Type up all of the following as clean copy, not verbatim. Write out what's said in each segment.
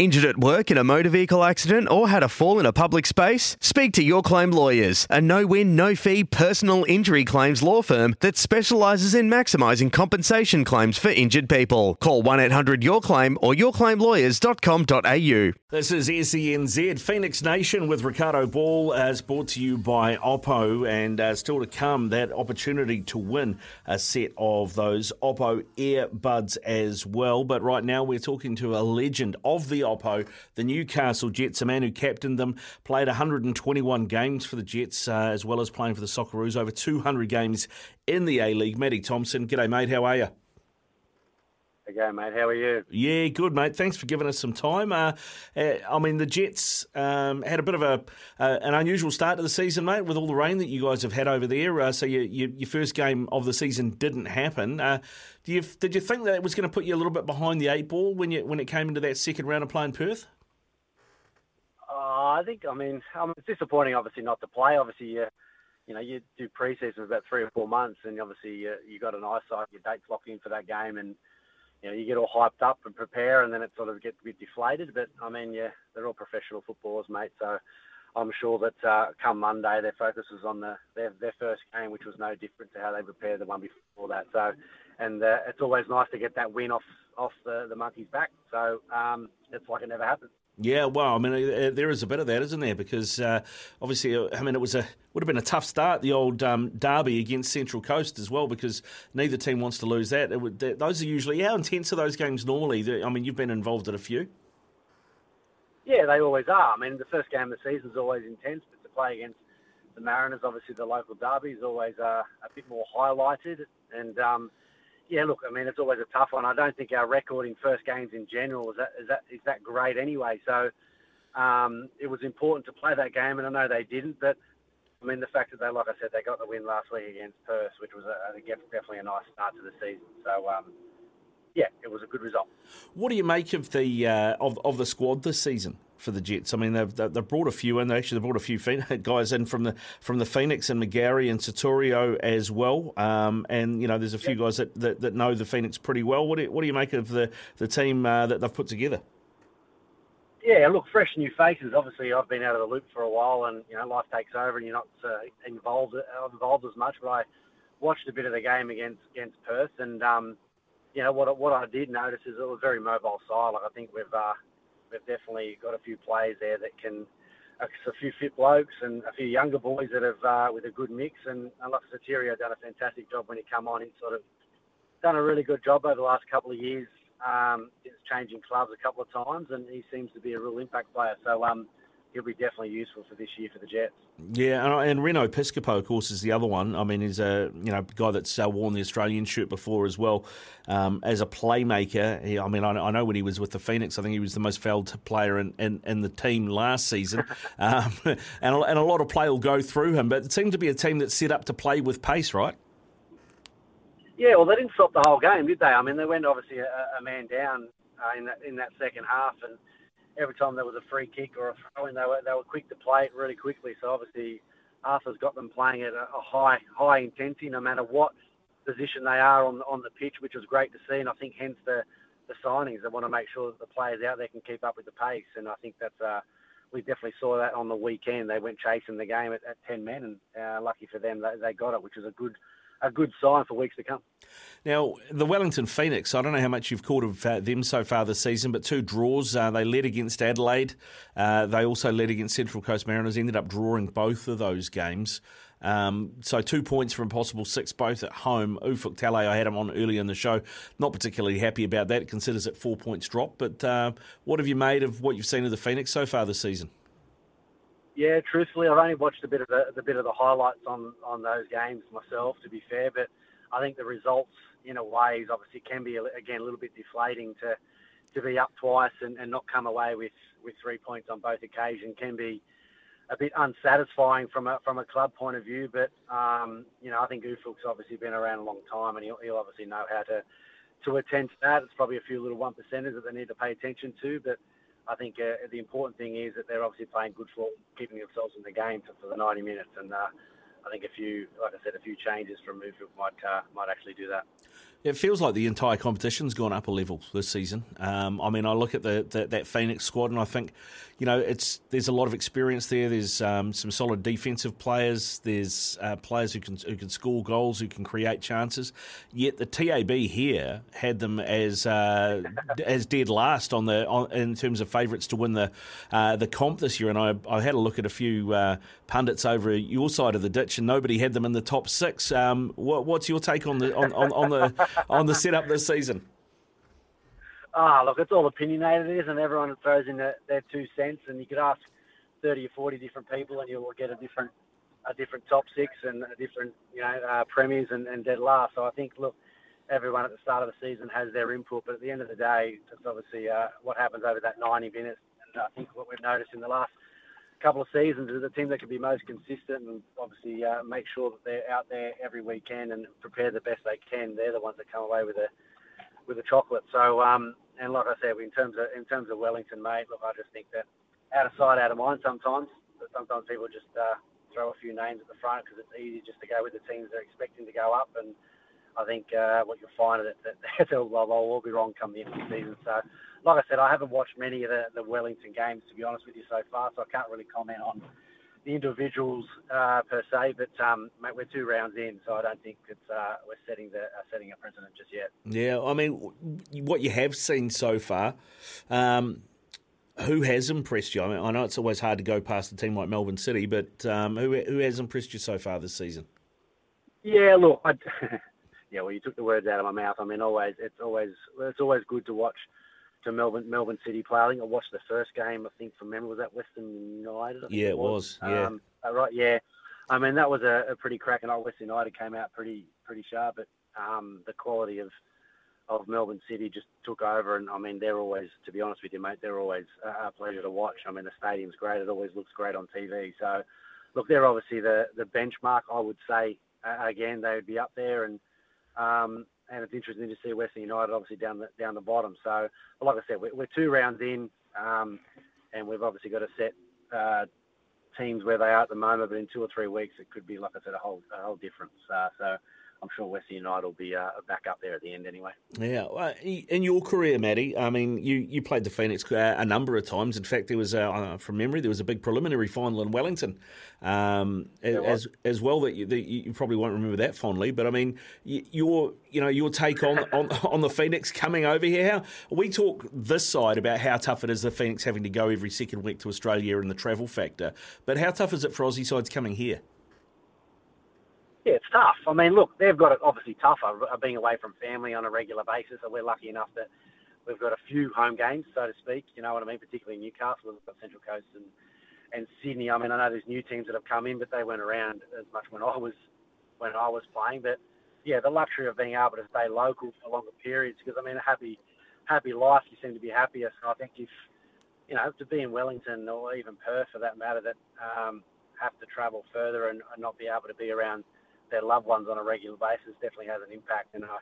Injured at work in a motor vehicle accident or had a fall in a public space? Speak to Your Claim Lawyers, a no-win, no-fee personal injury claims law firm that specialises in maximising compensation claims for injured people. Call 1-800-YOUR-CLAIM or yourclaimlawyers.com.au. This is SENZ, Phoenix Nation with Ricardo Ball, brought to you by OPPO, and still to come, that opportunity to win a set of those OPPO earbuds as well. But right now we're talking to a legend of the OPPO, the Newcastle Jets, a man who captained them, played 121 games for the Jets, as well as playing for the Socceroos, over 200 games in the A-League. Matty Thompson, g'day mate, how are you? G'day mate, how are you? Yeah, good mate, thanks for giving us some time. I mean, the Jets had a bit of an unusual start to the season, mate, with all the rain that you guys have had over there, so your first game of the season didn't happen. Did you think that it was going to put you a little bit behind the eight ball when it came into that second round of playing Perth? I mean, it's disappointing, obviously, not to play. Obviously, you do pre-season for about 3 or 4 months, and obviously you got an eyesight, your dates locked in for that game, and you get all hyped up and prepare, and then it sort of gets a bit deflated. But, I mean, yeah, they're all professional footballers, mate, so I'm sure that come Monday their focus was on their first game, which was no different to how they prepared the one before that. So, and it's always nice to get that win off the monkey's back. So it's like it never happened. Yeah, well, I mean, there is a bit of that, isn't there? Because obviously, I mean, it would have been a tough start, the old derby against Central Coast as well, because neither team wants to lose that. Those are usually, how intense are those games normally? I mean, you've been involved in a few. Yeah, they always are. I mean, the first game of the season is always intense, but to play against the Mariners, obviously the local derby, is always a bit more highlighted. And yeah, look, I mean, it's always a tough one. I don't think our record in first games in general is that great anyway. So it was important to play that game, and I know they didn't. But, I mean, the fact that they, like I said, they got the win last week against Perth, which was, I think, definitely a nice start to the season. So, yeah, it was a good result. What do you make of the of the squad this season for the Jets? I mean, they've brought a few in. They brought a few guys in from the Phoenix, and McGarry and Soterio as well. And you know, there's a few guys that know the Phoenix pretty well. What do you make of the team that they've put together? Yeah, look, fresh new faces. Obviously, I've been out of the loop for a while, and you know, life takes over, and you're not involved as much. But I watched a bit of the game against Perth, and you know, what I did notice is it was a very mobile side. Like, I think we've definitely got a few players there that can, a few fit blokes and a few younger boys that have with a good mix. And like Soterio done a fantastic job when he come on. He's sort of done a really good job over the last couple of years. He's changing clubs a couple of times, and he seems to be a real impact player. So he'll be definitely useful for this year for the Jets. Yeah, and Reno Piscopo, of course, is the other one. I mean, he's a guy that's worn the Australian shirt before as well. As a playmaker, I know when he was with the Phoenix, I think he was the most fouled player in the team last season. And a lot of play will go through him. But it seemed to be a team that's set up to play with pace, right? Yeah, well, they didn't stop the whole game, did they? I mean, they went obviously a man down in that second half, and every time there was a free kick or a throw-in, they were quick to play it really quickly. So obviously, Arthur's got them playing at a high intensity, no matter what position they are on the pitch, which was great to see. And I think hence the signings. They want to make sure that the players out there can keep up with the pace. And I think that's we definitely saw that on the weekend. They went chasing the game at 10 men, and lucky for them, they got it, which was a good sign for weeks to come. Now, the Wellington Phoenix, I don't know how much you've caught of them so far this season, but 2 draws. They led against Adelaide. They also led against Central Coast Mariners, ended up drawing both of those games. So 2 points from possible 6, both at home. Ufuk Talei, I had him on earlier in the show, not particularly happy about that. It considers it 4 points drop. But what have you made of what you've seen of the Phoenix so far this season? Yeah, truthfully, I've only watched a bit of the highlights on those games myself, to be fair. But I think the results, in a way, obviously can be, again, a little bit deflating to to be up twice and not come away with 3 points on both occasions can be a bit unsatisfying from a club point of view. But, I think Ufuk's obviously been around a long time and he'll obviously know how to attend to that. It's probably a few little one-percenters that they need to pay attention to. But I think the important thing is that they're obviously playing good football, keeping themselves in the game for the 90 minutes. And I think a few changes from Ufuk might actually do that. It feels like the entire competition's gone up a level this season. I look at that Phoenix squad and I think, there's a lot of experience there. There's some solid defensive players. There's players who can score goals, who can create chances. Yet the TAB here had them as as dead last in terms of favourites to win the comp this year. And I had a look at a few pundits over your side of the ditch, and nobody had them in the top six. What's your take on the setup this season? Look, it's all opinionated, it is, and everyone throws in their 2 cents, and you could ask 30 or 40 different people, and you'll get a different top six and a different, premiers and dead last. So I think, look, everyone at the start of the season has their input, but at the end of the day, it's obviously what happens over that 90 minutes. And I think what we've noticed in the last couple of seasons is the team that can be most consistent and obviously make sure that they're out there every weekend and prepare the best they can. They're the ones that come away with a chocolate. So, and like I said, in terms of Wellington, mate, look, I just think that out of sight, out of mind sometimes. But sometimes people just throw a few names at the front because it's easy just to go with the teams they're expecting to go up. And I think what you'll find is that they'll all be wrong come the end of the season. So, like I said, I haven't watched many of the Wellington games, to be honest with you, so far, so I can't really comment on the individuals per se, but mate, we're 2 rounds in, so I don't think it's we're setting a precedent just yet. Yeah, what you have seen so far, who has impressed you? I know it's always hard to go past a team like Melbourne City, but who has impressed you so far this season? Yeah, look, you took the words out of my mouth. It's always good to watch to Melbourne City play. I think I watched the first game, I think, from memory, was that Western United? Yeah, it was. Yeah. Right, yeah. That was a pretty cracking night. Western United came out pretty sharp, but the quality of Melbourne City just took over, and, they're always, to be honest with you, mate, they're always a pleasure to watch. The stadium's great. It always looks great on TV. So, look, they're obviously the benchmark, I would say. Again, they would be up there, and it's interesting to see Western United obviously down the bottom. So, like I said, we're 2 rounds in, and we've obviously got to set teams where they are at the moment. But in 2 or 3 weeks, it could be, like I said, a whole difference. So, I'm sure Western United will be back up there at the end anyway. Yeah. In your career, Matty, you played the Phoenix a number of times. In fact, there was a big preliminary final in Wellington as well that you probably won't remember that fondly. But, your take on the Phoenix coming over here. We talk this side about how tough it is the Phoenix having to go every second week to Australia and the travel factor. But how tough is it for Aussie sides coming here? Yeah, it's tough. Look, they've got it obviously tougher being away from family on a regular basis, and we're lucky enough that we've got a few home games, so to speak, you know what I mean, particularly Newcastle, we've got Central Coast and Sydney. I know there's new teams that have come in, but they weren't around as much when I was playing. But, yeah, the luxury of being able to stay local for longer periods, because, a happy life, you seem to be happier. So I think if, to be in Wellington or even Perth for that matter, that have to travel further and not be able to be around their loved ones on a regular basis definitely has an impact, and I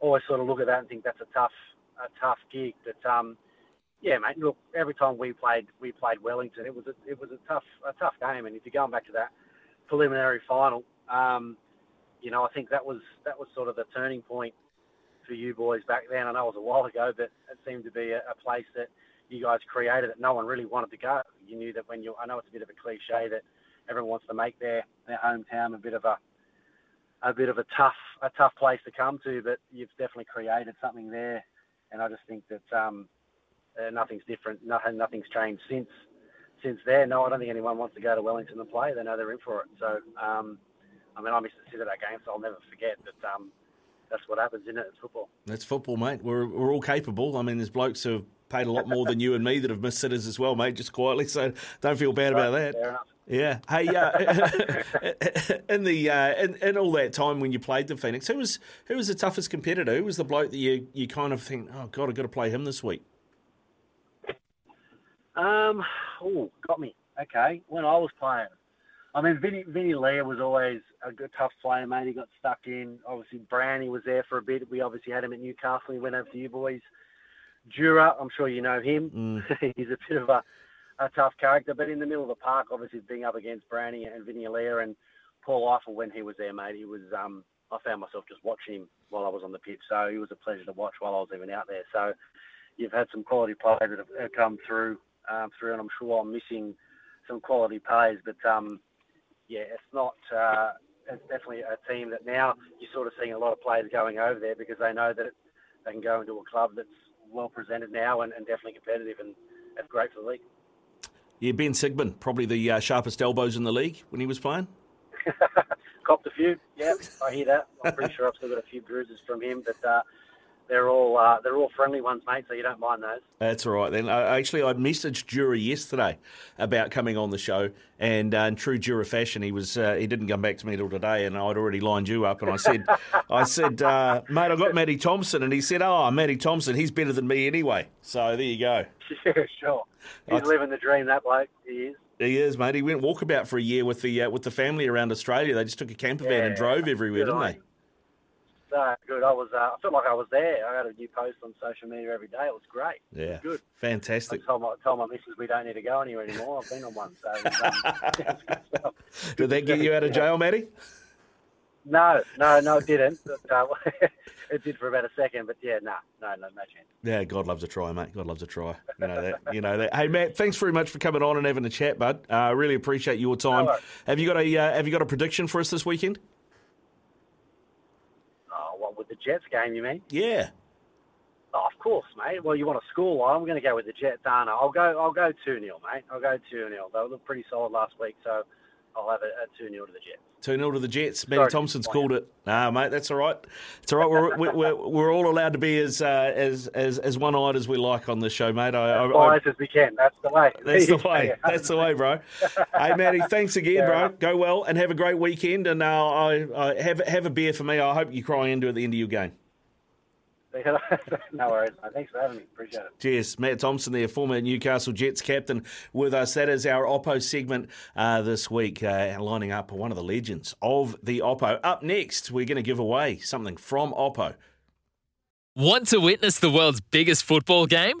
always sort of look at that and think that's a tough gig. But yeah, mate, look, every time we played Wellington, it was a tough game, and if you're going back to that preliminary final, I think that was sort of the turning point for you boys back then. I know it was a while ago, but it seemed to be a place that you guys created that no one really wanted to go. You knew that I know it's a bit of a cliche that everyone wants to make their hometown a bit of a tough place to come to, but you've definitely created something there, and I just think that nothing's different, nothing's changed since there. No, I don't think anyone wants to go to Wellington and play. They know they're in for it. So, I missed the sit of that game, so I'll never forget. But that's what happens, isn't it? It's football. That's football, mate. We're all capable. There's blokes who have paid a lot more than you and me that have missed sitters as well, mate, just quietly. So don't feel bad about that. Fair enough. Yeah. Hey, in all that time when you played the Phoenix, who was the toughest competitor? Who was the bloke that you kind of think, oh God, I've got to play him this week? Got me. Okay, when I was playing. I mean, Vinnie Lea was always a good, tough player, mate. He got stuck in. Obviously, Brownie was there for a bit. We obviously had him at Newcastle. He went over to you boys. Jura, I'm sure you know him. Mm. He's a bit of a tough character. But in the middle of the park, obviously, being up against Brownie and Vinnie Lea and Paul Eiffel when he was there, mate, he was... I found myself just watching him while I was on the pitch. So he was a pleasure to watch while I was even out there. So you've had some quality players that have come through, and I'm sure I'm missing some quality plays. But... it's definitely a team that now you're sort of seeing a lot of players going over there because they know that they can go into a club that's well presented now and definitely competitive and that's great for the league. Yeah, Ben Sigmund, probably the sharpest elbows in the league when he was playing. Copped a few, yeah, I hear that. I'm pretty sure I've still got a few bruises from him, but... They're all friendly ones, mate, so you don't mind those. That's all right, then. Actually, I messaged Jura yesterday about coming on the show, and in true Jura fashion, he didn't come back to me till today, and I'd already lined you up, and I said, mate, I've got Matty Thompson, and he said, oh, Matty Thompson, he's better than me anyway. So there you go. Yeah, sure. He's living the dream, that bloke. He is. He is, mate. He went walkabout for a year with the family around Australia. They just took a camper van and drove everywhere, didn't they? So good. I felt like I was there. I had a new post on social media every day. It was great. Yeah. It was good. Fantastic. I told my missus we don't need to go anywhere anymore. I've been on one. So it was good stuff. Did that get you out of jail, Matty? No, it didn't. It did for about a second, but yeah, no chance. Yeah, God loves a try, mate. God loves a try. You know that. Hey, Matt, thanks very much for coming on and having a chat, bud. Really appreciate your time. No, have you got a prediction for us this weekend? With the Jets game, you mean? Yeah. Oh, of course, mate. Well, you want a score line. I'm going to go with the Jets, aren't I? I'll go 2-0, mate. I'll go 2-0. They looked pretty solid last week, so I'll have a 2-0 to the Jets. 2-0 to the Jets. Matty Thompson's called it. Nah, mate, that's all right. It's all right. We're all allowed to be as one-eyed as we like on this show, mate. As biased as we can. That's the way. That's the way. That's the way, bro. Hey, Matty, thanks again, bro. Go well and have a great weekend. And I have a beer for me. I hope you cry into at the end of your game. No worries, mate. Thanks for having me. Appreciate it. Cheers. Matt Thompson there, former Newcastle Jets captain with us. That is our OPPO segment this week, lining up one of the legends of the OPPO. Up next, we're going to give away something from OPPO. Want to witness the world's biggest football game?